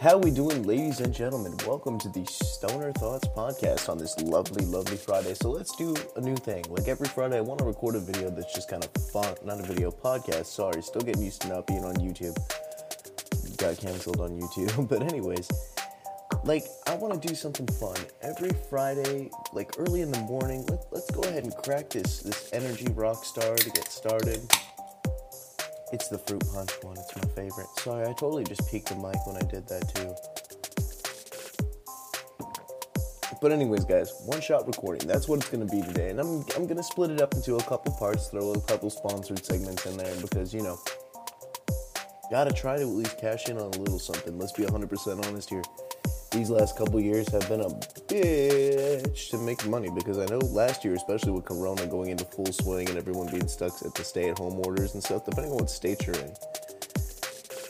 How we doing, ladies and gentlemen? Welcome to the Stoner Thoughts podcast on this lovely, lovely Friday. So let's do a new thing. Like every Friday, I want to record a video that's just kind of fun. Not a video, podcast. Sorry, still getting used to not being on YouTube. Got canceled on YouTube. But anyways, like, I want to do something fun every Friday, like early in the morning. Let's go ahead and crack this energy Rockstar to get started. It's the fruit punch one. It's my favorite. Sorry, I totally just peeked the mic when I did that too. But anyways, guys, one-shot recording. That's what it's going to be today. And I'm going to split it up into a couple parts, throw a couple sponsored segments in there because, you know, got to try to at least cash in on a little something. Let's be 100% honest here. These last couple years have been a bitch to make money because I know last year, especially with Corona going into full swing and everyone being stuck at the stay-at-home orders and stuff, depending on what state you're in,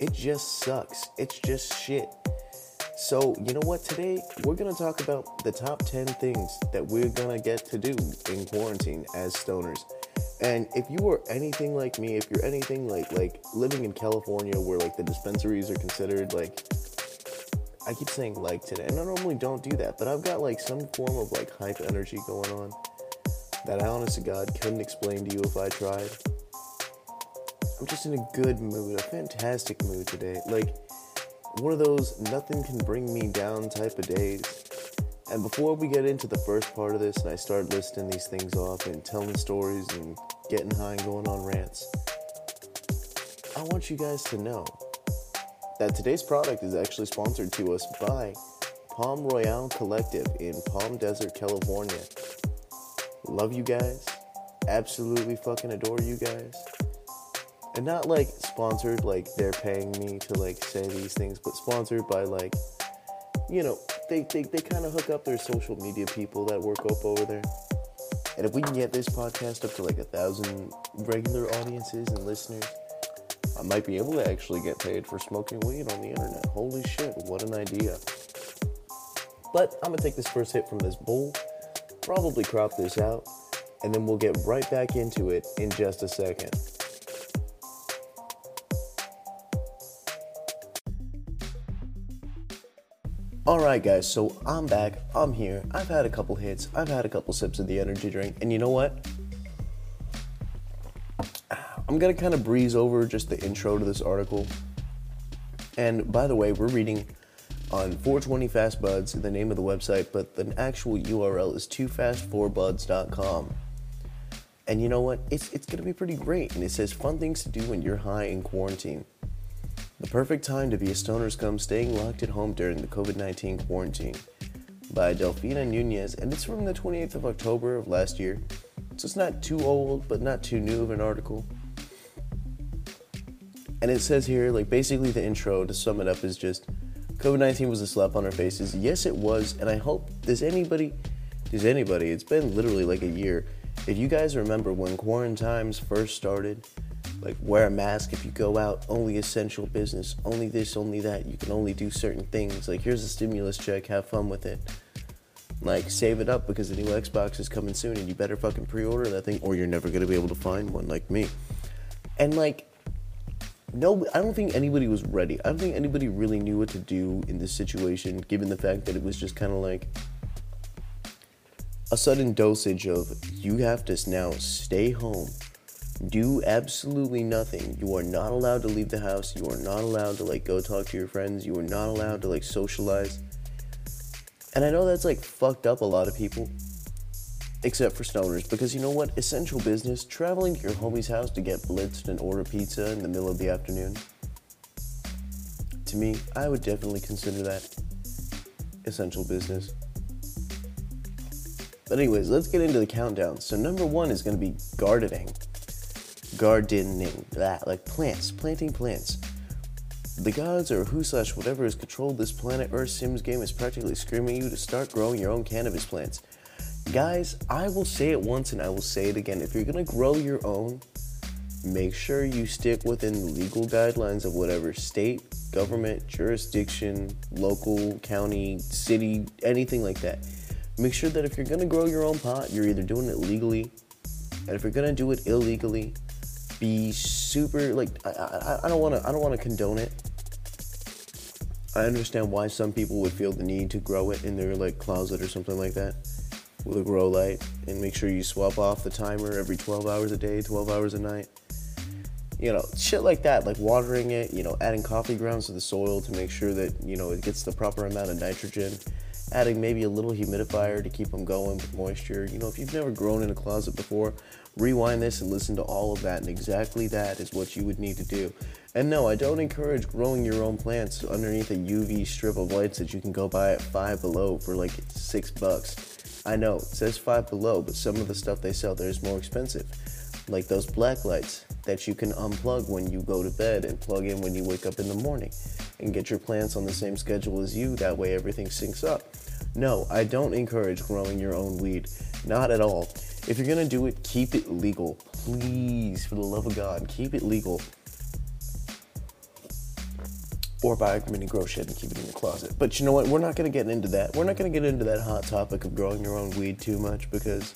it just sucks. It's just shit. So, you know what? Today, we're going to talk about the top 10 things that we're going to get to do in quarantine as stoners. And if you are anything like me, if you're anything like living in California where, like, the dispensaries are considered, like... I keep saying like today, and I normally don't do that, but I've got like some form of like hype energy going on that I honest to God couldn't explain to you if I tried. I'm just in a good mood, a fantastic mood today, like one of those nothing can bring me down type of days. And before we get into the first part of this and I start listing these things off and telling stories and getting high and going on rants, I want you guys to know that today's product is actually sponsored to us by Palm Royale Collective in Palm Desert, California. Love you guys. Absolutely fucking adore you guys. And not like sponsored, like they're paying me to like say these things, but sponsored by like, you know, they kind of hook up their social media people that work up over there. And if we can get this podcast up to like 1,000 regular audiences and listeners, I might be able to actually get paid for smoking weed on the internet. Holy shit, what an idea. But I'm going to take this first hit from this bowl, probably crop this out, and then we'll get right back into it in just a second. Alright guys, so I'm back, I'm here, I've had a couple hits, I've had a couple sips of the energy drink, and you know what? I'm going to kind of breeze over just the intro to this article. And by the way, we're reading on 420 Fast Buds, the name of the website, but the actual URL is 2fast4buds.com. And you know what? It's going to be pretty great. And it says fun things to do when you're high in quarantine. The perfect time to be a stoner's cum staying locked at home during the COVID-19 quarantine by Delphina Núñez. And it's from the 28th of October of last year. So it's not too old, but not too new of an article. And it says here, like, basically the intro, to sum it up, is just, COVID-19 was a slap on our faces. Yes, it was, and I hope, does anybody, it's been literally like a year. If you guys remember when quarantines first started, like, wear a mask if you go out, only essential business, only this, only that, you can only do certain things. Like, here's a stimulus check, have fun with it. Like, save it up because the new Xbox is coming soon, and you better fucking pre-order that thing, or you're never going to be able to find one like me. And, like... no, I don't think anybody was ready. I don't think anybody really knew what to do in this situation, given the fact that it was just kind of like a sudden dosage of you have to now stay home, do absolutely nothing. You are not allowed to leave the house. You are not allowed to like go talk to your friends. You are not allowed to like socialize. And I know that's like fucked up a lot of people, except for stoners, because you know what? Essential business, traveling to your homie's house to get blitzed and order pizza in the middle of the afternoon. To me, I would definitely consider that essential business. But anyways, let's get into the countdown. So number one is going to be gardening. Gardening, that, like plants, planting plants. The gods or who/whatever has controlled this planet Earth Sims game is practically screaming you to start growing your own cannabis plants. Guys, I will say it once and I will say it again. If you're going to grow your own, make sure you stick within the legal guidelines of whatever state, government, jurisdiction, local, county, city, anything like that. Make sure that if you're going to grow your own pot, you're either doing it legally, and if you're going to do it illegally, be super, like, I don't want to condone it. I I understand why some people would feel the need to grow it in their like closet or something like that with a grow light, and make sure you swap off the timer every 12 hours a day, 12 hours a night. You know, shit like that, like watering it, you know, adding coffee grounds to the soil to make sure that, you know, it gets the proper amount of nitrogen, adding maybe a little humidifier to keep them going with moisture. You know, if you've never grown in a closet before, rewind this and listen to all of that, and exactly that is what you would need to do. And no, I don't encourage growing your own plants underneath a UV strip of lights that you can go buy at Five Below for like $6. I know, it says Five Below, but some of the stuff they sell there is more expensive. Like those black lights that you can unplug when you go to bed and plug in when you wake up in the morning, and get your plants on the same schedule as you, that way everything syncs up. No, I don't encourage growing your own weed, not at all. If you're gonna do it, keep it legal, please, for the love of God, keep it legal. Or buy a mini grow shed and keep it in the closet. But you know what, we're not gonna get into that. We're not gonna get into that hot topic of growing your own weed too much, because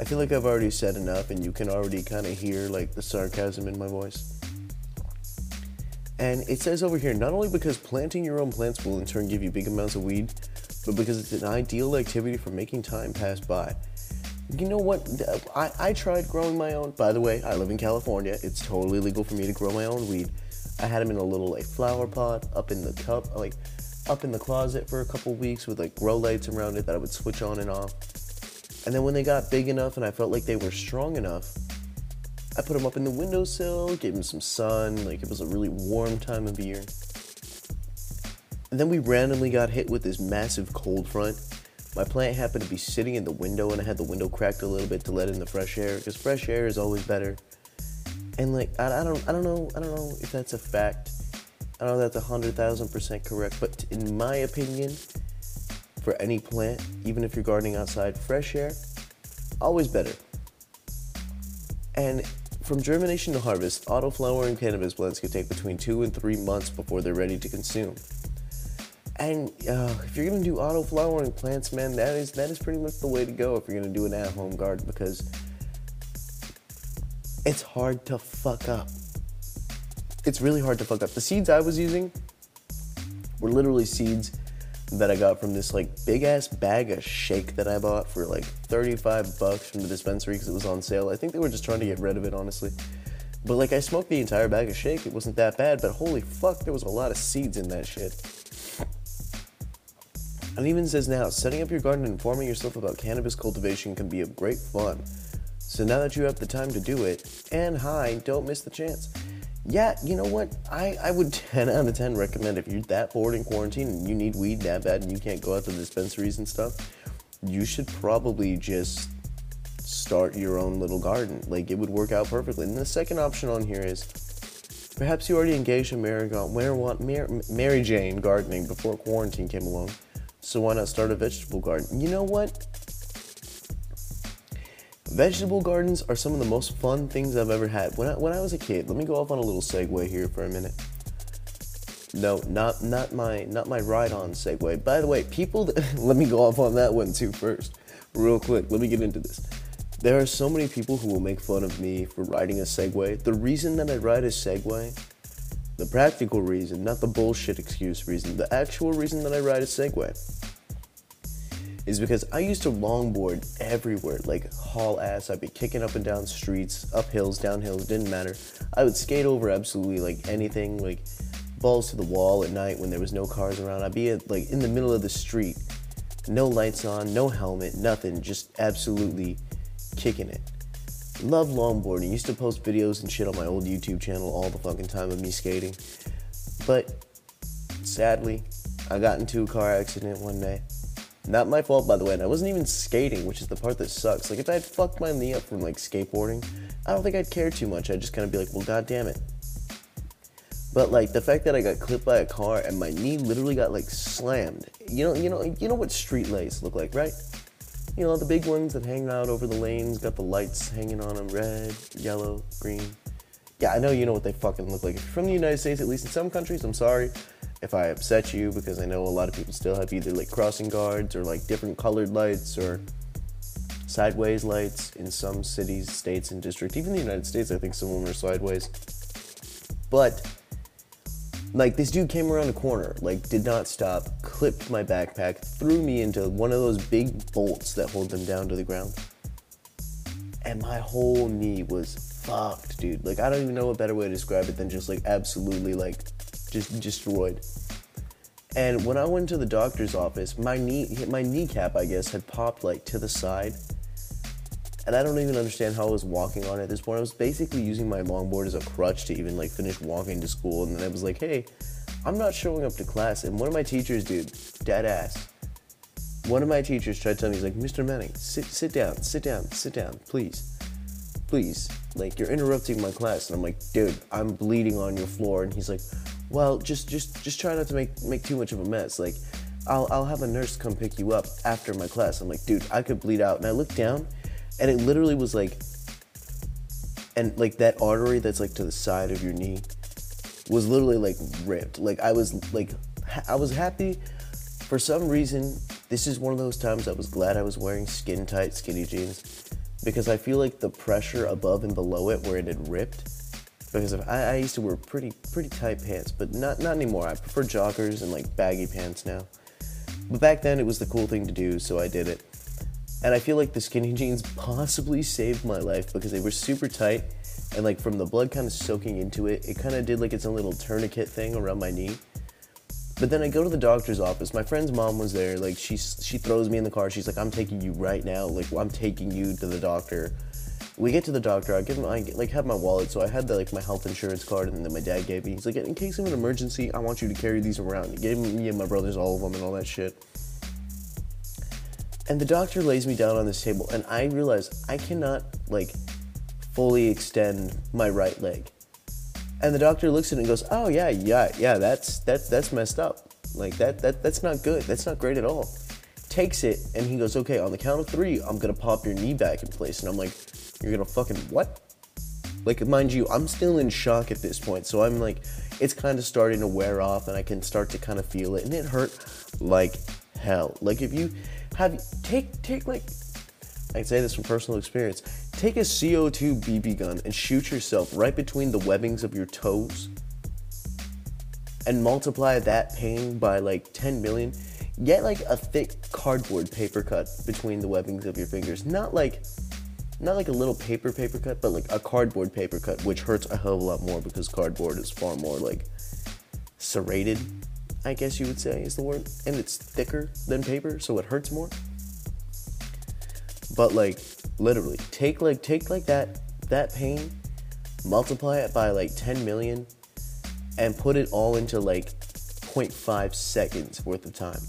I feel like I've already said enough, and you can already kind of hear like the sarcasm in my voice. And it says over here, not only because planting your own plants will in turn give you big amounts of weed, but because it's an ideal activity for making time pass by. You know what, I tried growing my own. By the way, I live in California. It's totally legal for me to grow my own weed. I had them in a little like flower pot up in the cup, like up in the closet for a couple weeks with like grow lights around it that I would switch on and off. And then when they got big enough and I felt like they were strong enough, I put them up in the windowsill, gave them some sun, like it was a really warm time of year. And then we randomly got hit with this massive cold front. My plant happened to be sitting in the window, and I had the window cracked a little bit to let in the fresh air, because fresh air is always better. And like, I don't know if that's a fact. I don't know if that's 100,000% correct, but in my opinion, for any plant, even if you're gardening outside, fresh air, always better. And from germination to harvest, auto-flowering cannabis plants can take between 2 and 3 months before they're ready to consume. And if you're gonna do auto-flowering plants, man, that is pretty much the way to go if you're gonna do an at-home garden, because it's hard to fuck up. It's really hard to fuck up. The seeds I was using were literally seeds that I got from this like big ass bag of shake that I bought for like $35 from the dispensary because it was on sale. I think they were just trying to get rid of it, honestly. But like, I smoked the entire bag of shake. It wasn't that bad, but holy fuck, there was a lot of seeds in that shit. And it even says now, setting up your garden and informing yourself about cannabis cultivation can be of great fun. So now that you have the time to do it, and hi, don't miss the chance. Yeah, you know what? I would 10 out of 10 recommend, if you're that bored in quarantine and you need weed that bad and you can't go out to the dispensaries and stuff, you should probably just start your own little garden. Like, it would work out perfectly. And the second option on here is, perhaps you already engaged in Mary Jane gardening before quarantine came along, so why not start a vegetable garden? You know what? Vegetable gardens are some of the most fun things I've ever had. When I was a kid, let me go off on a little segue here for a minute. No, not my ride-on segue. By the way, let me go off on that one too first. Real quick, let me get into this. There are so many people who will make fun of me for riding a Segway. The reason that I ride a Segway, the practical reason, not the bullshit excuse reason, the actual reason that I ride a Segway, is because I used to longboard everywhere, like haul ass. I'd be kicking up and down streets, up hills, down hills, didn't matter. I would skate over absolutely like anything, like balls to the wall at night when there was no cars around. I'd be at, like, in the middle of the street, no lights on, no helmet, nothing, just absolutely kicking it. Love longboarding. Used to post videos and shit on my old YouTube channel all the fucking time of me skating. But sadly, I got into a car accident one day. Not my fault, by the way, and I wasn't even skating, which is the part that sucks. Like, if I had fucked my knee up from, like, skateboarding, I don't think I'd care too much. I'd just kind of be like, well, god damn it. But, like, the fact that I got clipped by a car and my knee literally got, like, slammed. You know what street lights look like, right? You know, the big ones that hang out over the lanes, got the lights hanging on them, red, yellow, green. Yeah, I know you know what they fucking look like. If you're from the United States, at least in some countries, I'm sorry if I upset you, because I know a lot of people still have either like crossing guards or like different colored lights or sideways lights in some cities, states, and districts. Even the United States, I think some of them are sideways. But Like, this dude came around a corner, like, did not stop, clipped my backpack, threw me into one of those big bolts that hold them down to the ground. And my whole knee was fucked, dude. Like, I don't even know a better way to describe it than just, like, absolutely, like, just destroyed. And when I went to the doctor's office, my kneecap, I guess, had popped, like, to the side. And I don't even understand how I was walking on at this point. I was basically using my longboard as a crutch to even, like, finish walking to school. And then I was like, hey, I'm not showing up to class. And one of my teachers, dude, dead ass, one of my teachers tried to tell me, he's like, Mr. Manning, sit down, please. Please, like, you're interrupting my class. And I'm like, dude, I'm bleeding on your floor. And he's like, well, just try not to make too much of a mess. Like, I'll have a nurse come pick you up after my class. I'm like, dude, I could bleed out. And I looked down, and it literally was like, and like that artery that's like to the side of your knee was literally like ripped. Like I was happy. For some reason, this is one of those times I was glad I was wearing skin tight skinny jeans, because I feel like the pressure above and below it where it had ripped, because I used to wear pretty tight pants, but not anymore. I prefer joggers and like baggy pants now. But back then it was the cool thing to do, so I did it. And I feel like the skinny jeans possibly saved my life because they were super tight, and like from the blood kind of soaking into it, it kind of did like its own little tourniquet thing around my knee. But then I go to the doctor's office. My friend's mom was there. Like she throws me in the car. She's like, I'm taking you right now. Like, I'm taking you to the doctor. We get to the doctor. I have my wallet. So I had my health insurance card, and then my dad gave me. He's like, in case of an emergency, I want you to carry these around. He gave me and my brothers all of them and all that shit. And the doctor lays me down on this table, and I realize I cannot, like, fully extend my right leg. And the doctor looks at it and goes, oh, yeah, that's messed up. Like, that's not good. That's not great at all. Takes it, and he goes, okay, on the count of three, I'm going to pop your knee back in place. And I'm like, you're going to fucking what? Like, mind you, I'm still in shock at this point, so I'm like, it's kind of starting to wear off, and I can start to kind of feel it, and it hurt like hell. Like, if you... Take I can say this from personal experience. Take a CO2 BB gun and shoot yourself right between the webbings of your toes and multiply that pain by like 10 million. Get like a thick cardboard paper cut between the webbings of your fingers. Not like a little paper cut, but like a cardboard paper cut, which hurts a hell of a lot more because cardboard is far more like serrated, I guess you would say is the word, and it's thicker than paper, so it hurts more. But like, literally, take that pain, multiply it by like 10 million, and put it all into like 0.5 seconds worth of time.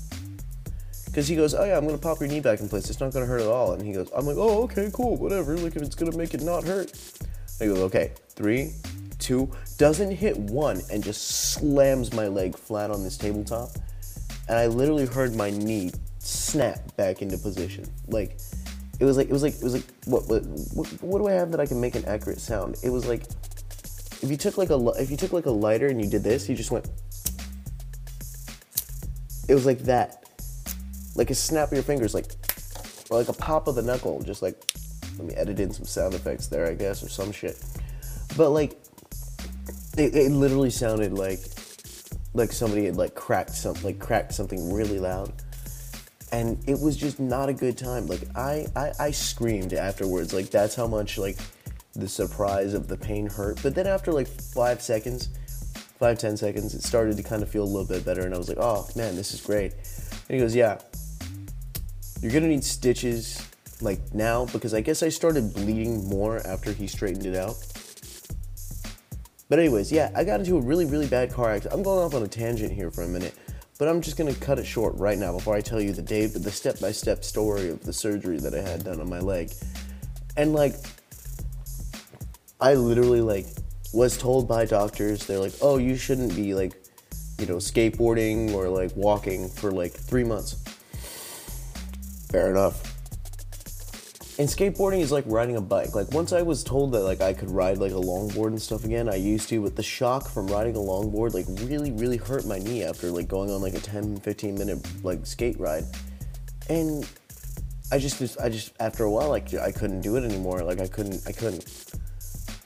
Because he goes, oh yeah, I'm gonna pop your knee back in place. It's not gonna hurt at all. And he goes, I'm like, oh okay, cool, whatever. Like if it's gonna make it not hurt. I go, okay, 3, 2, doesn't hit one, and just slams my leg flat on this tabletop, and I literally heard my knee snap back into position. Like, it was like, what do I have that I can make an accurate sound? It was like, if you took a lighter and you did this, you just went. It was like that, like a snap of your fingers, like, or like a pop of the knuckle, just like. Let me edit in some sound effects there, I guess, or some shit. But like. It literally sounded like somebody had cracked something really loud, and it was just not a good time. Like I screamed afterwards. Like that's how much like the surprise of the pain hurt. But then after like 5, 10 seconds, it started to kind of feel a little bit better, and I was like, oh man, this is great. And he goes, yeah, you're gonna need stitches like now, because I guess I started bleeding more after he straightened it out. But anyways, yeah, I got into a really, really bad car accident. I'm going off on a tangent here for a minute, but I'm just going to cut it short right now before I tell you the step-by-step story of the surgery that I had done on my leg. And, like, I literally, like, was told by doctors, they're like, oh, you shouldn't be, like, you know, skateboarding or, like, walking for, like, 3 months. Fair enough. And skateboarding is like riding a bike. Like once I was told that like I could ride like a longboard and stuff again, I used to, but the shock from riding a longboard like really, really hurt my knee after like going on like a 10, 15 minute like skate ride. And I just after a while, like I couldn't do it anymore. Like I couldn't.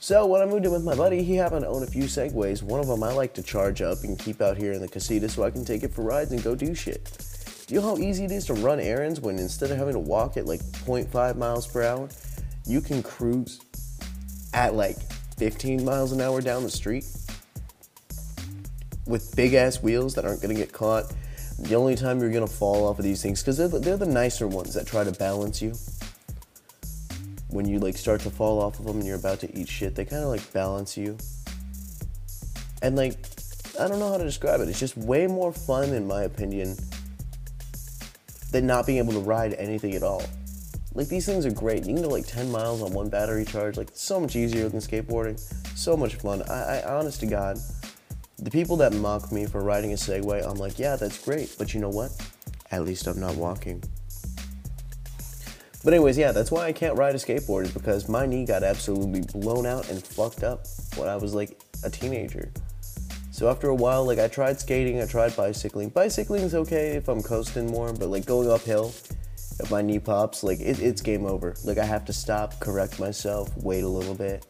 So when I moved in with my buddy, he happened to own a few Segways. One of them I like to charge up and keep out here in the casita so I can take it for rides and go do shit. You know how easy it is to run errands when instead of having to walk at like 0.5 miles per hour, you can cruise at like 15 miles an hour down the street with big ass wheels that aren't gonna get caught. The only time you're gonna fall off of these things, because they're the nicer ones that try to balance you. When you like start to fall off of them and you're about to eat shit, they kind of like balance you. And like, I don't know how to describe it. It's just way more fun, in my opinion, than not being able to ride anything at all. Like, these things are great. You can go like 10 miles on one battery charge. Like, it's so much easier than skateboarding. So much fun. I honest to God, the people that mock me for riding a Segway, I'm like, yeah, that's great. But you know what? At least I'm not walking. But anyways, yeah, that's why I can't ride a skateboard, is because my knee got absolutely blown out and fucked up when I was like a teenager. So after a while, like, I tried skating, I tried bicycling. Bicycling is okay if I'm coasting more, but like going uphill, if my knee pops, like it's game over. Like, I have to stop, correct myself, wait a little bit.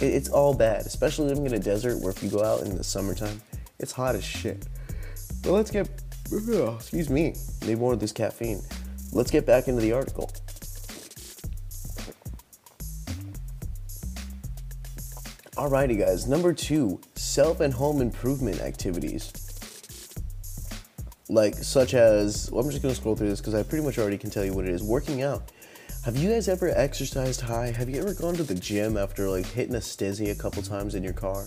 It's all bad, especially living in a desert where if you go out in the summertime, it's hot as shit. But let's get, excuse me, need more of this caffeine. Let's get back into the article. Alrighty guys, number two, self and home improvement activities. Like, such as, well, I'm just gonna scroll through this because I pretty much already can tell you what it is. Working out. Have you guys ever exercised high? Have you ever gone to the gym after like hitting a Stizzy a couple times in your car?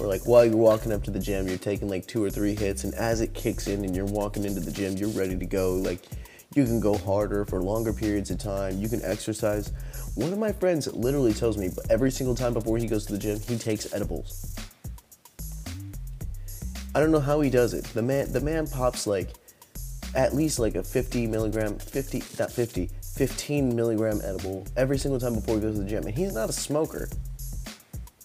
Or like while you're walking up to the gym, you're taking like 2 or 3 hits, and as it kicks in and you're walking into the gym, you're ready to go. Like, you can go harder for longer periods of time. You can exercise. One of my friends literally tells me, but every single time before he goes to the gym, he takes edibles. I don't know how he does it. The man pops like at least like a 15 milligram edible every single time before he goes to the gym. And he's not a smoker,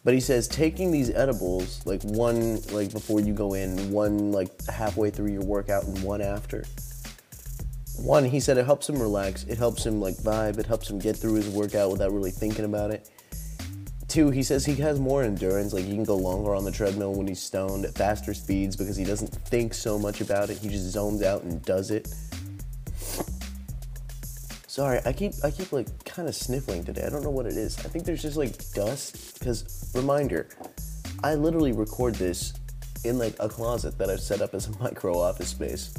but he says taking these edibles, like one like before you go in, one like halfway through your workout, and one after. One, he said it helps him relax, it helps him like vibe, it helps him get through his workout without really thinking about it. Two, he says he has more endurance, like he can go longer on the treadmill when he's stoned at faster speeds because he doesn't think so much about it, he just zones out and does it. Sorry, I keep like kind of sniffling today, I don't know what it is. I think there's just like dust, because reminder, I literally record this in like a closet that I've set up as a micro office space.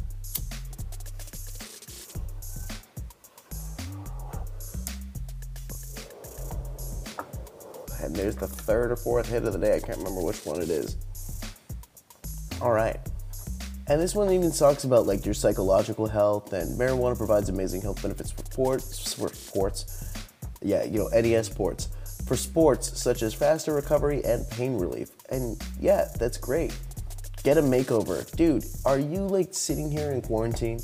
And there's the third or fourth hit of the day. I can't remember which one it is. All right. And this one even talks about like your psychological health, and marijuana provides amazing health benefits for sports such as faster recovery and pain relief. And yeah, that's great. Get a makeover. Dude, are you like sitting here in quarantine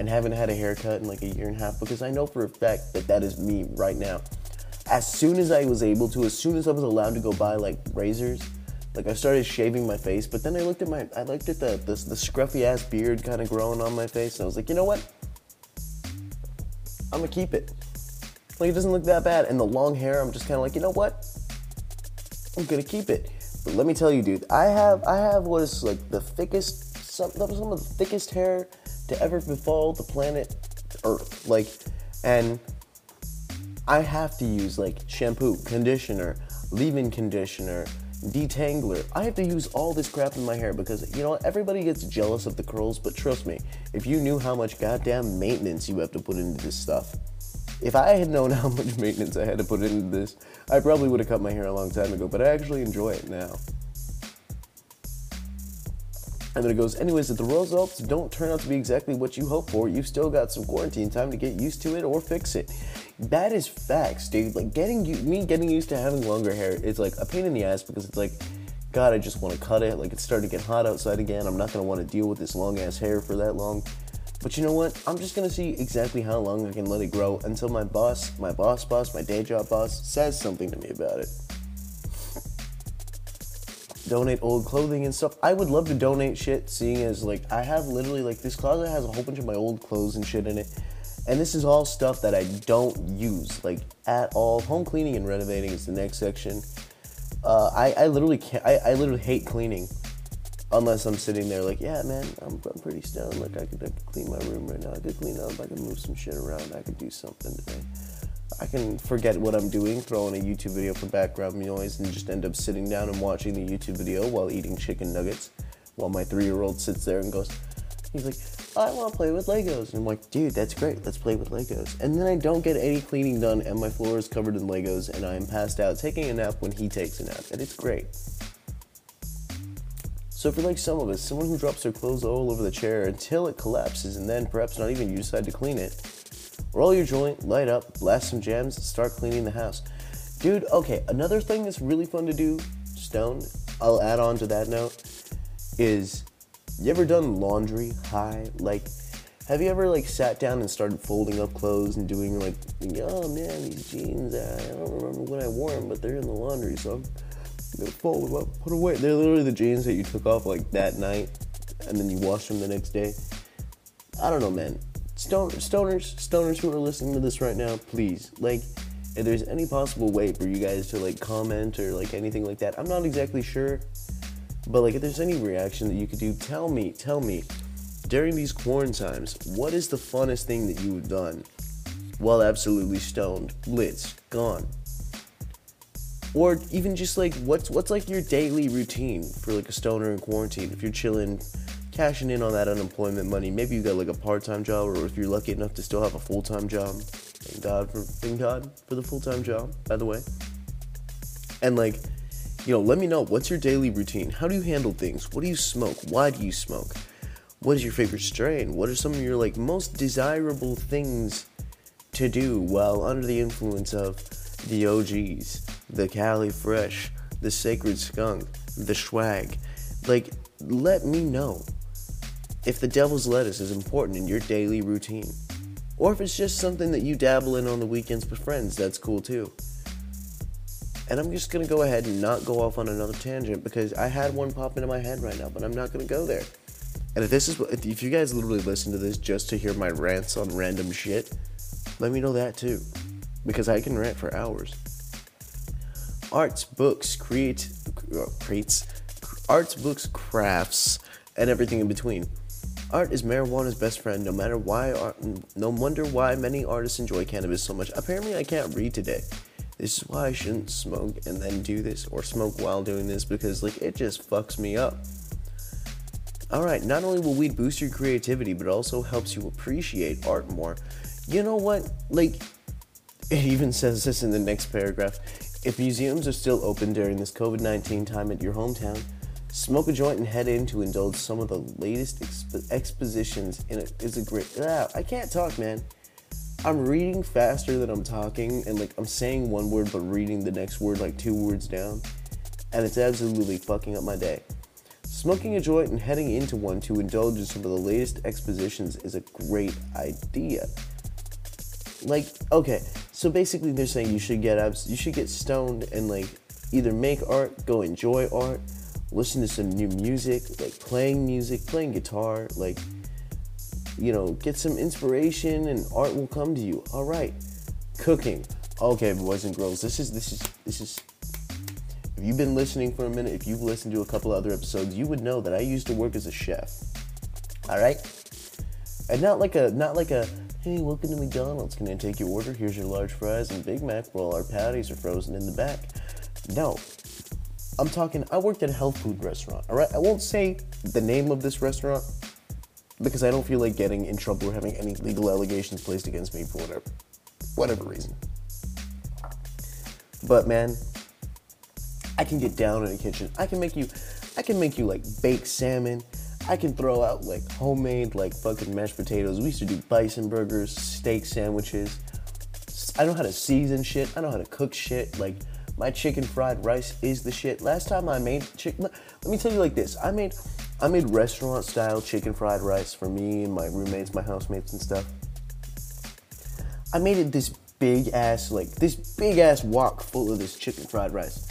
and haven't had a haircut in like 1.5 years? Because I know for a fact that that is me right now. As soon as I was allowed to go buy like razors, like I started shaving my face, but then I looked at the scruffy ass beard kind of growing on my face, and I was like, you know what? I'm gonna keep it. Like, it doesn't look that bad. And the long hair, I'm just kind of like, you know what? I'm gonna keep it. But let me tell you, dude, I have what is like the thickest, some of the thickest hair to ever befall the planet Earth. Like, and I have to use like shampoo, conditioner, leave-in conditioner, detangler. I have to use all this crap in my hair because, you know, everybody gets jealous of the curls, but trust me, if you knew how much goddamn maintenance you have to put into this stuff. If I had known how much maintenance I had to put into this, I probably would have cut my hair a long time ago, but I actually enjoy it now. And then it goes, anyways, if the results don't turn out to be exactly what you hope for, you've still got some quarantine time to get used to it or fix it. That is facts, dude. Like, getting used to having longer hair is like a pain in the ass because it's like, God, I just want to cut it. Like, it's starting to get hot outside again. I'm not going to want to deal with this long ass hair for that long. But you know what? I'm just going to see exactly how long I can let it grow until my day job boss says something to me about it. Donate old clothing and stuff. I would love to donate shit, seeing as like I have literally like this closet has a whole bunch of my old clothes and shit in it, and this is all stuff that I don't use like at all. Home cleaning and renovating is the next section. I literally can't. I literally hate cleaning, unless I'm sitting there like, yeah, man, I'm pretty stoned. Like I could clean my room right now. I could clean up. I could move some shit around. I could do something today. I can forget what I'm doing, throw in a YouTube video for background noise, and just end up sitting down and watching the YouTube video while eating chicken nuggets, while my 3-year-old sits there and goes, he's like, I want to play with Legos. And I'm like, dude, that's great. Let's play with Legos. And then I don't get any cleaning done, and my floor is covered in Legos, and I am passed out taking a nap when he takes a nap, and it's great. So if you're like some of us, someone who drops their clothes all over the chair until it collapses, and then perhaps not even you decide to clean it, roll your joint, light up, blast some jams, and start cleaning the house. Dude, okay, another thing that's really fun to do, stoned, I'll add on to that note, is you ever done laundry high? Like, have you ever like sat down and started folding up clothes and doing like, oh man, these jeans, I don't remember when I wore them, but they're in the laundry, so I'm gonna fold them up, put away. They're literally the jeans that you took off like that night, and then you wash them the next day. I don't know, man. Stoners who are listening to this right now, please, like, if there's any possible way for you guys to, like, comment or, like, anything like that, I'm not exactly sure, but, like, if there's any reaction that you could do, tell me, during these quarantines, what is the funnest thing that you've done while absolutely stoned, blitzed, gone, or even just, like, what's like, your daily routine for, like, a stoner in quarantine, if you're chilling, cashing in on that unemployment money. Maybe you got like a part-time job, or if you're lucky enough to still have a full-time job. Thank God for the full-time job, by the way. And like, you know, let me know, what's your daily routine? How do you handle things? What do you smoke? Why do you smoke? What is your favorite strain? What are some of your like most desirable things to do while under the influence of the OGs, the Cali Fresh, the Sacred Skunk, the Schwag? Like, let me know if the devil's lettuce is important in your daily routine, or if it's just something that you dabble in on the weekends with friends. That's cool too. And I'm just gonna go ahead and not go off on another tangent, because I had one pop into my head right now, but I'm not gonna go there. And if you guys literally listen to this just to hear my rants on random shit, let me know that too, because I can rant for hours. Arts, books, crafts, and everything in between. Art is marijuana's best friend, no wonder why many artists enjoy cannabis so much. Apparently I can't read today. This is why I shouldn't smoke and then do this, or smoke while doing this, because like it just fucks me up. Alright, not only will weed boost your creativity, but also helps you appreciate art more. You know what? Like, it even says this in the next paragraph. If museums are still open during this COVID-19 time at your hometown, smoke a joint and head in to indulge some of the latest expositions in it. It's a great... I can't talk, man. I'm reading faster than I'm talking, and like I'm saying one word but reading the next word like 2 words down, and it's absolutely fucking up my day. Smoking a joint and heading into one to indulge in some of the latest expositions is a great idea. Like, okay, so basically they're saying you should get stoned and like either make art, go enjoy art, listen to some new music, like playing guitar, like, you know, get some inspiration and art will come to you. All right, cooking. Okay, boys and girls, this is. If you've been listening for a minute, if you've listened to a couple other episodes, you would know that I used to work as a chef. All right, and not like a hey, welcome to McDonald's. Can I take your order? Here's your large fries and Big Mac while our patties are frozen in the back. No. I'm talking, I worked at a health food restaurant, all right? I won't say the name of this restaurant because I don't feel like getting in trouble or having any legal allegations placed against me for whatever reason. But man, I can get down in the kitchen. I can make you like baked salmon. I can throw out like homemade like fucking mashed potatoes. We used to do bison burgers, steak sandwiches. I know how to season shit. I know how to cook shit. Like, my chicken fried rice is the shit. Last time I made let me tell you like this. I made restaurant style chicken fried rice for me and my roommates, my housemates and stuff. I made it this big ass wok full of this chicken fried rice.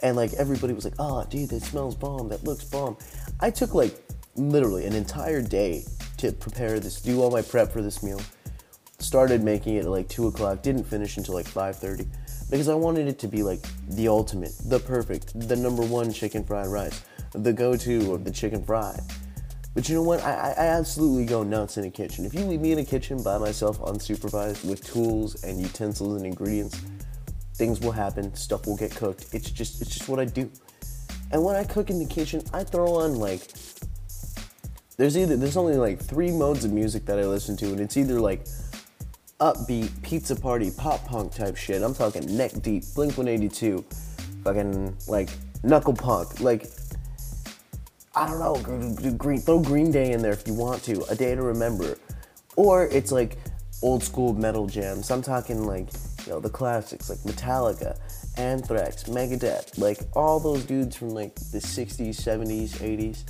And like everybody was like, "Oh, dude, that smells bomb. That looks bomb." I took like literally an entire day to prepare this, do all my prep for this meal. Started making it at like 2 o'clock, didn't finish until like 5:30. because I wanted it to be like the ultimate, the perfect, the #1 chicken fried rice, the go-to of the chicken fried. But you know what? I absolutely go nuts in a kitchen. If you leave me in a kitchen by myself unsupervised with tools and utensils and ingredients, things will happen, stuff will get cooked. It's just what I do. And when I cook in the kitchen, I throw on like, there's only like 3 modes of music that I listen to, and it's either like upbeat, pizza party, pop punk type shit. I'm talking neck deep, Blink 182, fucking like knuckle punk, like I don't know, throw Green Day in there if you want to, A Day to Remember. Or it's like old school metal jams. I'm talking like, you know, the classics like Metallica, Anthrax, Megadeth, like all those dudes from like the 60s, 70s, 80s.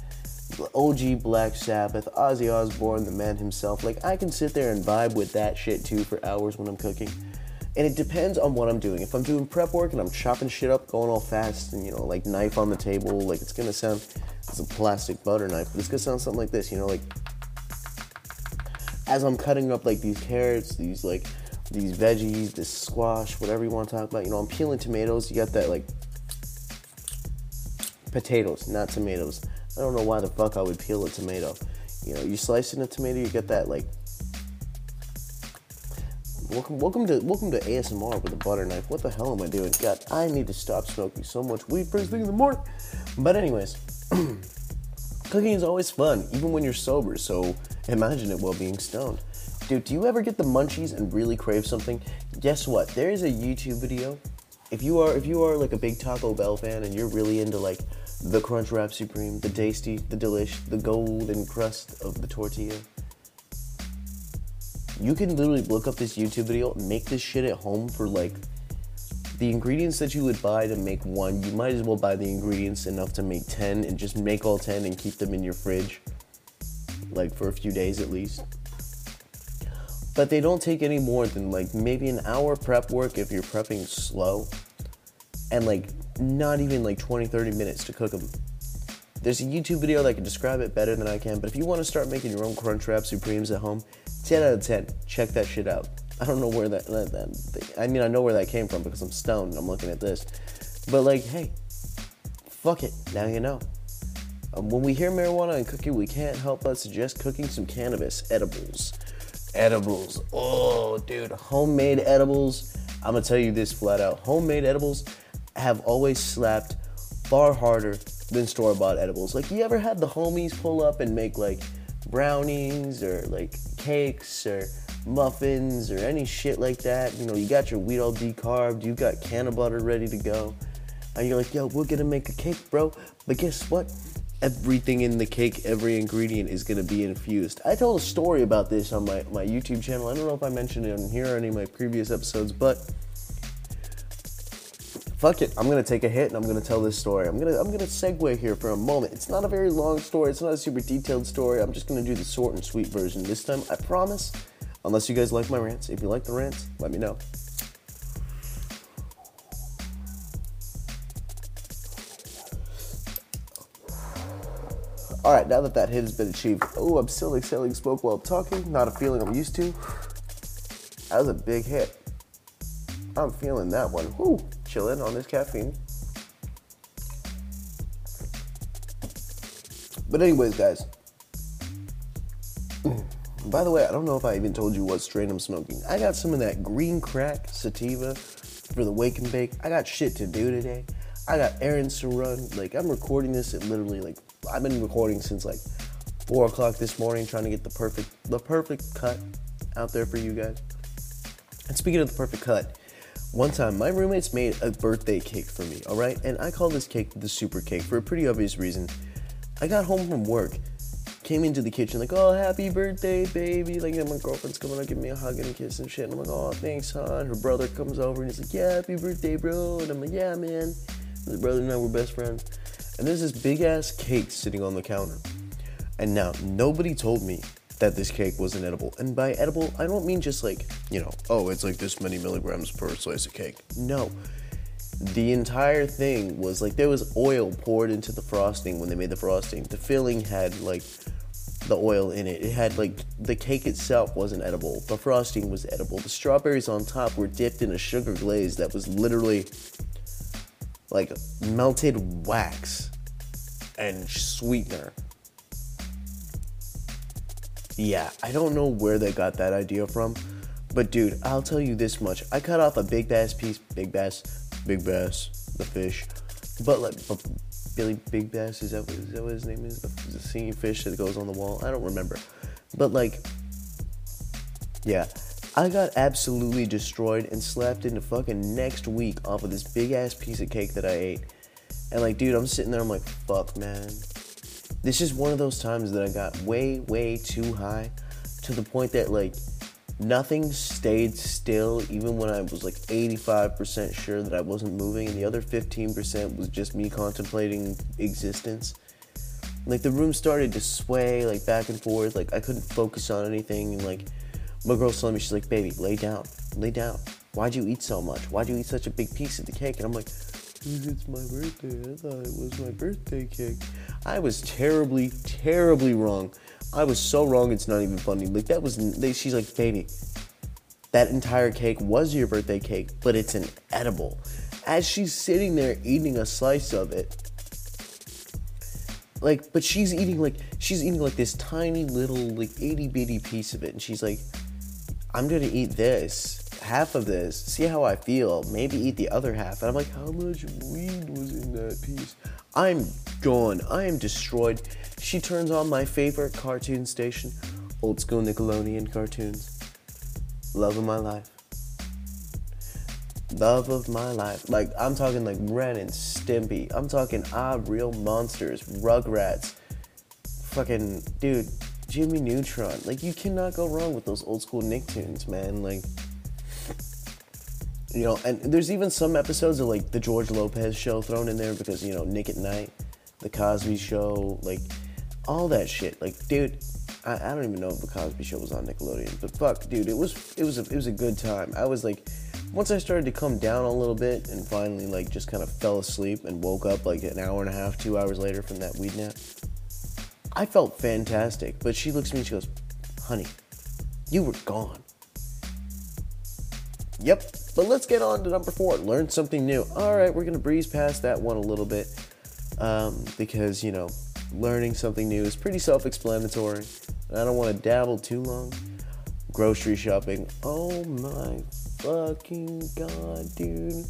OG Black Sabbath, Ozzy Osbourne, the man himself. Like, I can sit there and vibe with that shit too for hours when I'm cooking. And it depends on what I'm doing. If I'm doing prep work and I'm chopping shit up, going all fast and, you know, like knife on the table, like it's gonna sound, it's a plastic butter knife, but it's gonna sound something like this, you know, like as I'm cutting up like these carrots, these like, these veggies, this squash, whatever you wanna talk about, you know, I'm peeling tomatoes, you got that like, potatoes, not tomatoes. I don't know why the fuck I would peel a tomato. You know, you slicing a tomato, you get that like. Welcome to ASMR with a butter knife. What the hell am I doing? God, I need to stop smoking so much weed first thing in the morning. But anyways, cooking is always fun, even when you're sober. So imagine it while being stoned. Dude, do you ever get the munchies and really crave something? Guess what? There is a YouTube video. If you are like a big Taco Bell fan and you're really into like the Crunchwrap Supreme, the Tasty, the Delish, the golden crust of the tortilla. You can literally look up this YouTube video, make this shit at home for like the ingredients that you would buy to make 1. You might as well buy the ingredients enough to make 10 and just make all 10 and keep them in your fridge, like for a few days at least. But they don't take any more than like maybe an hour prep work if you're prepping slow. And like not even like 20-30 minutes to cook them. There's a YouTube video that can describe it better than I can, but if you want to start making your own Crunchwrap Supremes at home, 10 out of 10, check that shit out. I don't know where I know where that came from because I'm stoned and I'm looking at this. But like, hey, fuck it, now you know. When we hear marijuana and cooking, we can't help but suggest cooking some cannabis edibles. Edibles, oh dude, homemade edibles. I'm gonna tell you this flat out, homemade edibles have always slapped far harder than store-bought edibles. Like, you ever had the homies pull up and make like brownies or like cakes or muffins or any shit like that? You know, you got your wheat all decarbed, you got can of butter ready to go, and you're like, yo, we're gonna make a cake, bro. But guess what? Everything in the cake, every ingredient is gonna be infused. I told a story about this on my YouTube channel. I don't know if I mentioned it on here or any of my previous episodes, but fuck it, I'm gonna take a hit and I'm gonna tell this story. I'm gonna segue here for a moment. It's not a very long story, it's not a super detailed story. I'm just gonna do the short and sweet version this time, I promise. Unless you guys like my rants. If you like the rants, let me know. All right, now that hit has been achieved. Oh, I'm still exhaling smoke while I'm talking. Not a feeling I'm used to. That was a big hit. I'm feeling that one. Whew. Chilling on this caffeine. But anyways, guys. By the way, I don't know if I even told you what strain I'm smoking. I got some of that green crack sativa for the wake and bake. I got shit to do today. I got errands to run. Like, I'm recording this at literally like, I've been recording since like 4 o'clock this morning, trying to get the perfect cut out there for you guys. And speaking of the perfect cut, one time, my roommates made a birthday cake for me, all right? And I call this cake the super cake for a pretty obvious reason. I got home from work, came into the kitchen like, oh, happy birthday, baby. Like, my girlfriend's coming up, give me a hug and a kiss and shit. And I'm like, oh, thanks, hon. Her brother comes over and he's like, yeah, happy birthday, bro. And I'm like, yeah, man. And the brother and I were best friends. And there's this big-ass cake sitting on the counter. And now, nobody told me that this cake wasn't edible. And by edible, I don't mean just like, you know, oh, it's like this many milligrams per slice of cake. No. The entire thing was like, there was oil poured into the frosting when they made the frosting. The filling had like the oil in it. It had, like, the cake itself wasn't edible. The frosting was edible. The strawberries on top were dipped in a sugar glaze that was literally like melted wax and sweetener. Yeah, I don't know where they got that idea from, but dude, I'll tell you this much. I cut off a big bass piece, big bass, the fish, but like, Billy Big Bass, is that what his name is? The singing fish that goes on the wall? I don't remember. But like, yeah, I got absolutely destroyed and slapped into fucking next week off of this big ass piece of cake that I ate. And like, dude, I'm sitting there, I'm like, fuck, man. This is one of those times that I got way, way too high to the point that like, nothing stayed still, even when I was like 85% sure that I wasn't moving, and the other 15% was just me contemplating existence. Like, the room started to sway, like, back and forth, like, I couldn't focus on anything, and like, my girl saw me, she's like, baby, lay down, why'd you eat so much, why'd you eat such a big piece of the cake? And I'm like, it's my birthday, I thought it was my birthday cake. I was terribly, terribly wrong. I was so wrong, it's not even funny. Like, that was, she's like, baby, that entire cake was your birthday cake, but it's an edible. As she's sitting there eating a slice of it, like, but she's eating like this tiny little, like, itty bitty piece of it. And she's like, I'm gonna eat this, half of this, see how I feel, maybe eat the other half. And I'm like, how much weed was in that piece? I'm gone, I am destroyed. She turns on my favorite cartoon station, old school Nickelodeon cartoons. Love of my life. Love of my life. Like, I'm talking like Ren and Stimpy. I'm talking Ah Real Monsters, Rugrats, fucking, dude, Jimmy Neutron. Like, you cannot go wrong with those old school Nicktoons, man. Like, you know, and there's even some episodes of like the George Lopez Show thrown in there because, you know, Nick at Night, the Cosby Show, like, all that shit. Like, dude, I don't even know if the Cosby Show was on Nickelodeon, but fuck, dude, it was a good time. I was like, once I started to come down a little bit and finally like just kind of fell asleep and woke up like an hour and a half, 2 hours later from that weed nap, I felt fantastic. But she looks at me and she goes, honey, you were gone. Yep, but let's get on to number 4, learn something new. All right, we're gonna breeze past that one a little bit. Because, you know, learning something new is pretty self-explanatory. And I don't want to dabble too long. Grocery shopping. Oh my fucking god, dude.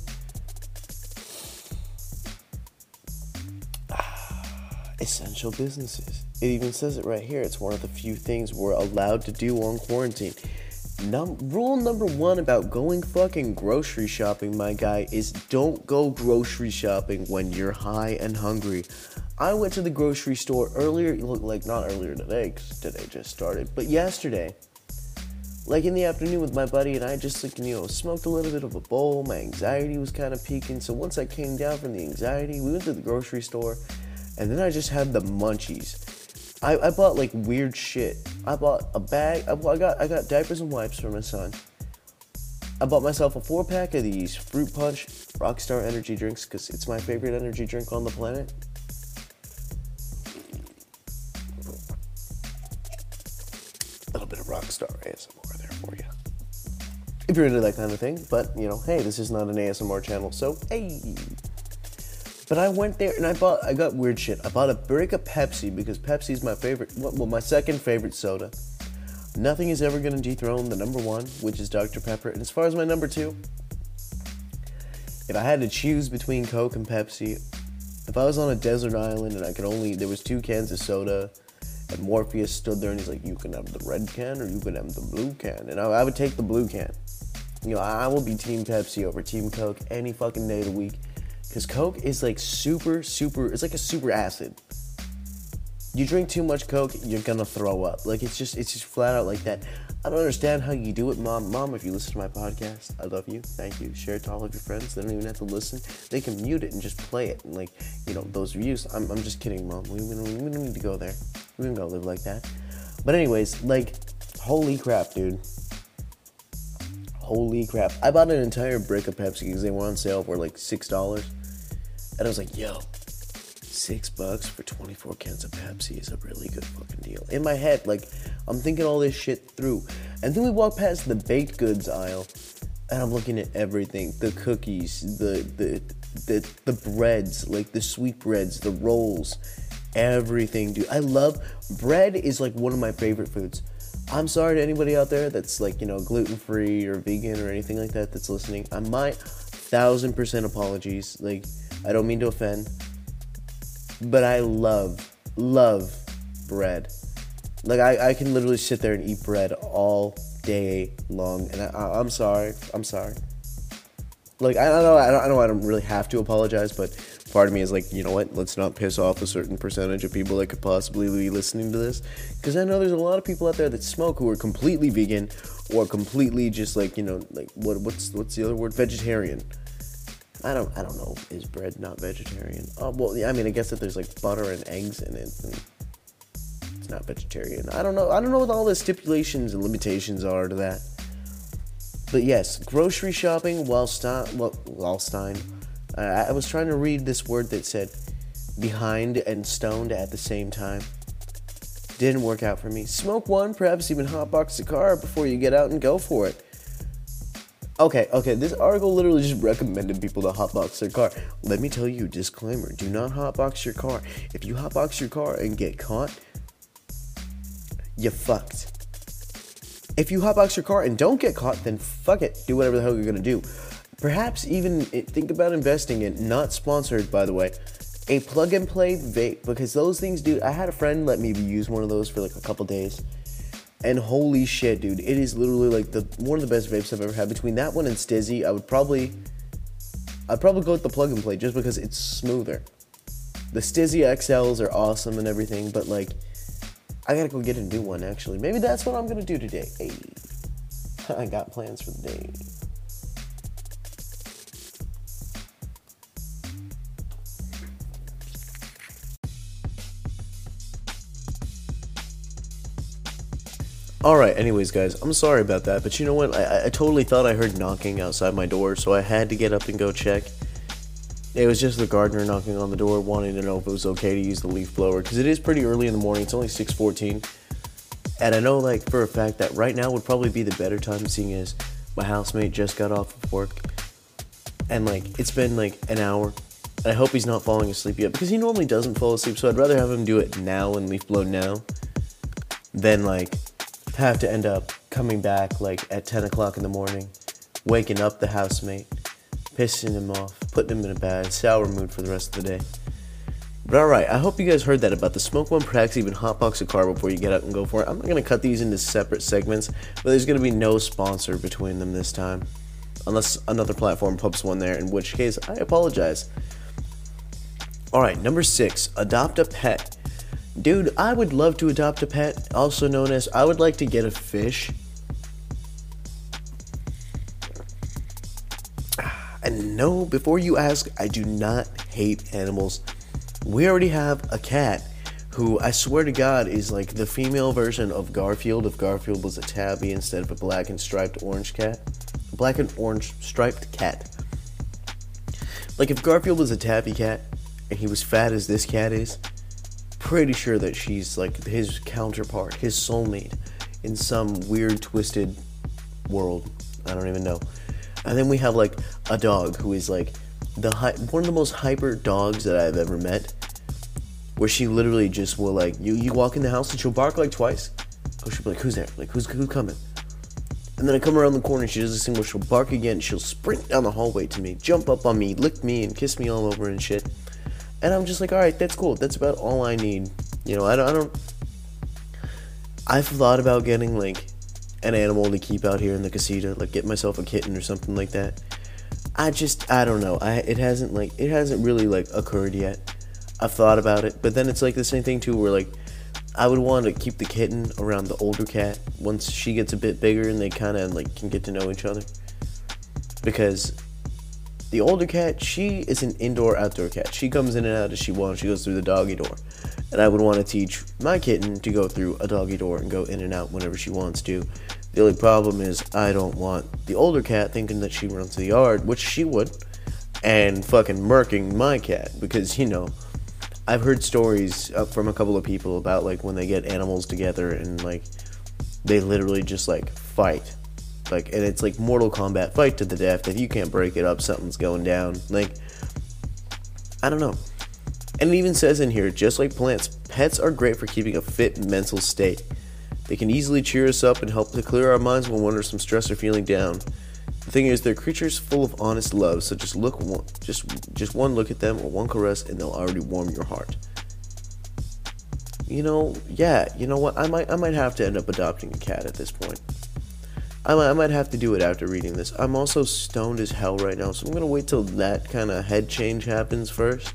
Essential businesses. It even says it right here. It's one of the few things we're allowed to do on quarantine. Rule number 1 about going fucking grocery shopping, my guy, is don't go grocery shopping when you're high and hungry. I went to the grocery store earlier, like not earlier today, because today just started, but yesterday, like in the afternoon with my buddy, and I just, like, you know, smoked a little bit of a bowl. My anxiety was kind of peaking, so once I came down from the anxiety, we went to the grocery store, and then I just had the munchies. I bought like weird shit. I bought a bag. I got diapers and wipes for my son. I bought myself a 4-pack of these Fruit Punch Rockstar energy drinks because it's my favorite energy drink on the planet. A little bit of Rockstar ASMR there for you, if you're into that kind of thing. But you know, hey, this is not an ASMR channel, so hey. But I went there and I got weird shit. I bought a brick of Pepsi because Pepsi's my favorite, well, my second favorite soda. Nothing is ever going to dethrone the number 1, which is Dr. Pepper. And as far as my number 2, if I had to choose between Coke and Pepsi, if I was on a desert island and I could only, there was 2 cans of soda, and Morpheus stood there and he's like, you can have the red can or you can have the blue can. And I would take the blue can. You know, I will be Team Pepsi over Team Coke any fucking day of the week. Because Coke is like super, it's like a super acid. You drink too much Coke, you're gonna throw up. Like, it's just flat out like that. I don't understand how you do it, Mom. Mom, if you listen to my podcast, I love you. Thank you. Share it to all of your friends. They don't even have to listen. They can mute it and just play it. And like, you know, those views, I'm just kidding, Mom. We don't need to go there. We don't gotta live like that. But anyways, like, holy crap, dude. Holy crap. I bought an entire brick of Pepsi because they were on sale for like $6. And I was like, yo, $6 for 24 cans of Pepsi is a really good fucking deal. In my head, like, I'm thinking all this shit through. And then we walk past the baked goods aisle, and I'm looking at everything. The cookies, the breads, like the sweet breads, the rolls, everything, dude. I love, bread is like one of my favorite foods. I'm sorry to anybody out there that's like, you know, gluten-free or vegan or anything like that that's listening. I might 1000% apologies. Like, I don't mean to offend, but I love bread. Like, I can literally sit there and eat bread all day long, and I'm sorry. Like, I don't really have to apologize, but part of me is like, you know what, let's not piss off a certain percentage of people that could possibly be listening to this, because I know there's a lot of people out there that smoke who are completely vegan or completely just like, you know, like what's the other word, vegetarian. I don't know, is bread not vegetarian? Oh, well, yeah, I mean, I guess that there's like butter and eggs in it, and it's not vegetarian. I don't know what all the stipulations and limitations are to that. But yes, grocery shopping while Stein. I was trying to read this word that said behind and stoned at the same time. Didn't work out for me. Smoke one, perhaps even hotbox the car before you get out and go for it. Okay, this article literally just recommended people to hotbox their car. Let me tell you, disclaimer, do not hotbox your car. If you hotbox your car and get caught, you're fucked. If you hotbox your car and don't get caught, then fuck it. Do whatever the hell you're going to do. Perhaps even think about investing in, not sponsored by the way, a Plug and Play vape. Because those things, dude, I had a friend let me use one of those for like a couple days. And holy shit, dude, it is literally like one of the best vapes I've ever had. Between that one and Stizzy, I'd probably go with the Plug and Play just because it's smoother. The Stizzy XLs are awesome and everything, but like, I gotta go get a new one actually. Maybe that's what I'm gonna do today. Hey, I got plans for the day. Alright, anyways guys, I'm sorry about that, but you know what, I totally thought I heard knocking outside my door, so I had to get up and go check. It was just the gardener knocking on the door, wanting to know if it was okay to use the leaf blower, because it is pretty early in the morning, it's only 6:14, and I know, like, for a fact that right now would probably be the better time, seeing as my housemate just got off of work, and, like, it's been, like, an hour, and I hope he's not falling asleep yet, because he normally doesn't fall asleep, so I'd rather have him do it now and leaf blow now than, like, have to end up coming back like at 10 o'clock in the morning, waking up the housemate, pissing him off, putting him in a bad, sour mood for the rest of the day. But alright, I hope you guys heard that about the smoke one, perhaps even hotbox a car before you get out and go for it. I'm not going to cut these into separate segments, but there's going to be no sponsor between them this time, unless another platform pumps one there, in which case I apologize. Alright, number 6, adopt a pet. Dude, I would love to adopt a pet, also known as, I would like to get a fish. And no, before you ask, I do not hate animals. We already have a cat, who I swear to God is like the female version of Garfield, if Garfield was a tabby instead of a black and orange striped cat. Like, if Garfield was a tabby cat, and he was fat as this cat is, pretty sure that she's like his counterpart, his soulmate in some weird twisted world. I don't even know. And then we have like a dog who is like one of the most hyper dogs that I've ever met, where she literally just will like, you walk in the house and she'll bark like twice. Oh, she'll be like, who's there? Like, who's coming? And then I come around the corner, she does this thing where she'll bark again, she'll sprint down the hallway to me, jump up on me, lick me and kiss me all over and shit. And I'm just like, all right, that's cool. That's about all I need. You know, I've thought about getting, like, an animal to keep out here in the casita. Like, get myself a kitten or something like that. I don't know. It hasn't really, like, occurred yet. I've thought about it. But then it's, like, the same thing, too, where, like, I would want to keep the kitten around the older cat once she gets a bit bigger and they kind of, like, can get to know each other. Because the older cat, she is an indoor-outdoor cat. She comes in and out as she wants. She goes through the doggy door. And I would want to teach my kitten to go through a doggy door and go in and out whenever she wants to. The only problem is I don't want the older cat thinking that she runs to the yard, which she would, and fucking murking my cat because, you know, I've heard stories from a couple of people about, like, when they get animals together and, like, they literally just, like, fight. Like, and it's, like, Mortal Kombat, fight to the death. If you can't break it up, something's going down. Like, I don't know. And it even says in here, just like plants, pets are great for keeping a fit mental state. They can easily cheer us up and help to clear our minds when we're under some stress or feeling down. The thing is, they're creatures full of honest love, so just one look at them or one caress and they'll already warm your heart. You know, yeah, you know what, I might have to end up adopting a cat at this point. I might have to do it after reading this. I'm also stoned as hell right now, so I'm gonna wait till that kind of head change happens first.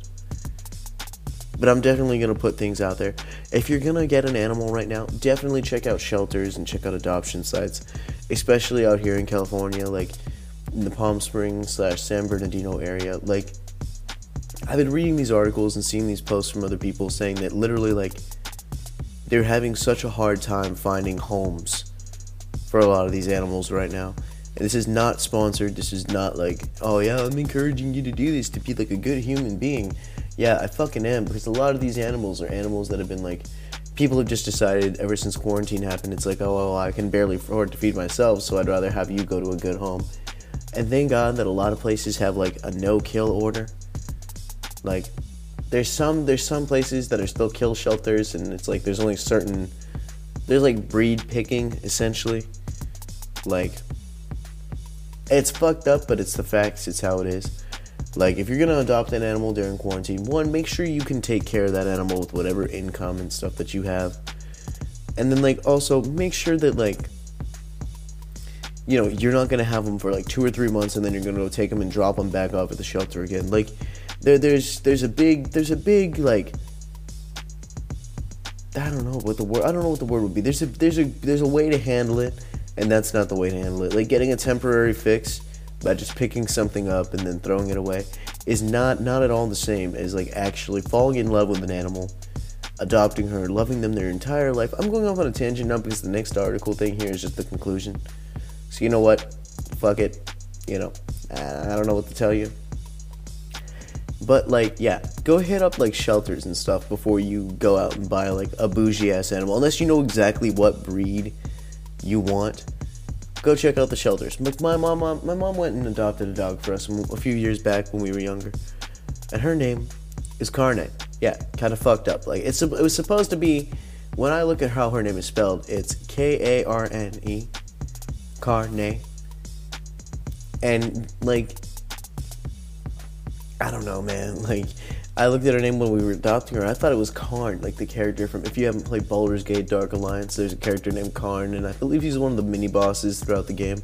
But I'm definitely going to put things out there. If you're going to get an animal right now, definitely check out shelters and check out adoption sites, especially out here in California, like in the Palm Springs / San Bernardino area. Like, I've been reading these articles and seeing these posts from other people saying that literally, like, they're having such a hard time finding homes for a lot of these animals right now. And this is not sponsored. This is not like, oh yeah, I'm encouraging you to do this to be like a good human being. Yeah, I fucking am, because a lot of these animals are animals that have been, like, people have just decided ever since quarantine happened, it's like, oh, well, I can barely afford to feed myself, so I'd rather have you go to a good home. And thank God that a lot of places have, like, a no-kill order. Like, there's some places that are still kill shelters, and it's like there's only certain, there's, like, breed picking, essentially. Like, it's fucked up, but it's the facts, it's how it is. Like, if you're going to adopt an animal during quarantine, one, make sure you can take care of that animal with whatever income and stuff that you have. And then, like, also make sure that, like, you know, you're not going to have them for, like, 2 or 3 months and then you're going to go take them and drop them back off at the shelter again. Like, there's a big, like, I don't know what the word would be. There's a way to handle it, and that's not the way to handle it. Like, getting a temporary fix by just picking something up and then throwing it away is not at all the same as, like, actually falling in love with an animal, adopting her, loving them their entire life. I'm going off on a tangent now because the next article thing here is just the conclusion. So you know what? Fuck it. You know, I don't know what to tell you. But, like, yeah, go hit up, like, shelters and stuff before you go out and buy, like, a bougie-ass animal. Unless you know exactly what breed you want. Go check out the shelters. My mom went and adopted a dog for us a few years back when we were younger, and her name is Karne. Yeah, kind of fucked up. Like, it was supposed to be, when I look at how her name is spelled, it's K-A-R-N-E, Karne. And, like, I don't know, man. Like, I looked at her name when we were adopting her. I thought it was Karne, like the character from, if you haven't played Baldur's Gate Dark Alliance, there's a character named Karne, and I believe he's one of the mini-bosses throughout the game.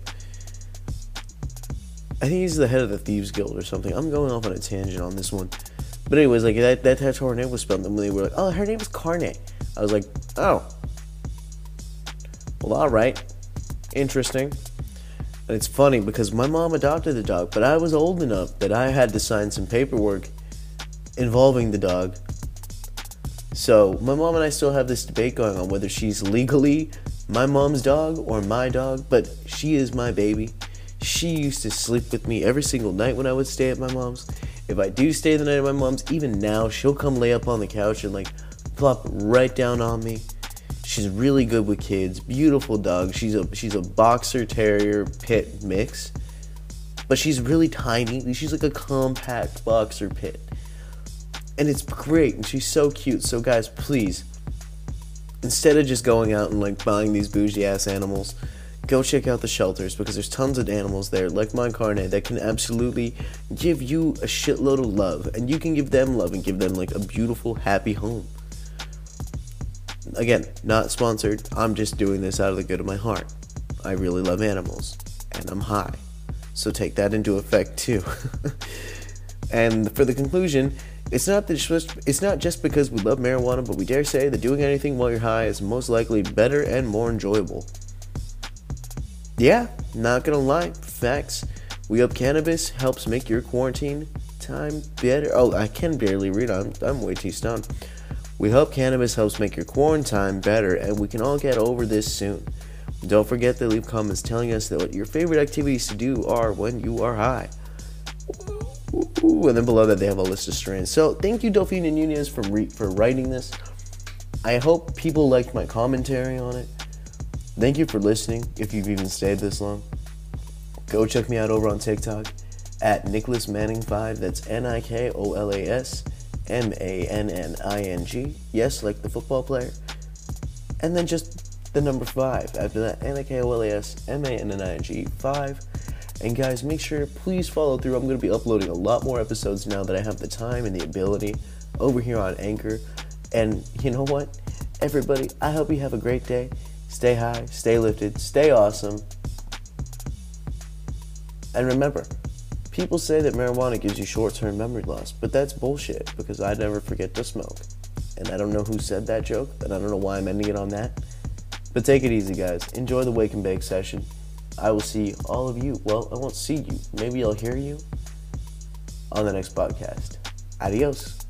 I think he's the head of the Thieves Guild or something. I'm going off on a tangent on this one. But anyways, like, that's how her name was spelled. And when they were like, oh, her name is Karne, I was like, oh. Well, alright. Interesting. And it's funny because my mom adopted the dog, but I was old enough that I had to sign some paperwork involving the dog. So my mom and I still have this debate going on whether she's legally my mom's dog or my dog, but she is my baby. She used to sleep with me every single night when I would stay at my mom's. If I do stay the night at my mom's, even now, she'll come lay up on the couch and, like, plop right down on me. She's really good with kids. Beautiful dog. She's a boxer terrier pit mix, but she's really tiny. She's like a compact boxer pit. And it's great, and she's so cute. So guys, please, instead of just going out and, like, buying these bougie-ass animals, go check out the shelters, because there's tons of animals there, like my Karne, that can absolutely give you a shitload of love, and you can give them love and give them, like, a beautiful, happy home. Again, not sponsored. I'm just doing this out of the good of my heart. I really love animals, and I'm high, so take that into effect too. And for the conclusion, it's not just because we love marijuana, but we dare say that doing anything while you're high is most likely better and more enjoyable. Yeah, not gonna lie, facts. We up cannabis helps make your quarantine time better. Oh, I can barely read. I'm way too stoned. We hope cannabis helps make your quarantine better, and we can all get over this soon. Don't forget to leave comments telling us that what your favorite activities to do are when you are high. Ooh, and then below that they have a list of strands. So thank you, Delphina Núñez, for writing this. I hope people liked my commentary on it. Thank you for listening, if you've even stayed this long. Go check me out over on TikTok at nikolasmanning5. That's NIKOLASMANNING. Yes, like the football player. And then just the number 5 after that. NIKOLASMANNING 5. And guys, make sure, please follow through. I'm going to be uploading a lot more episodes now that I have the time and the ability over here on Anchor. And you know what? Everybody, I hope you have a great day. Stay high, stay lifted, stay awesome. And remember, people say that marijuana gives you short-term memory loss, but that's bullshit because I never forget to smoke. And I don't know who said that joke, and I don't know why I'm ending it on that. But take it easy, guys. Enjoy the wake and bake session. I will see all of you. Well, I won't see you. Maybe I'll hear you on the next podcast. Adios.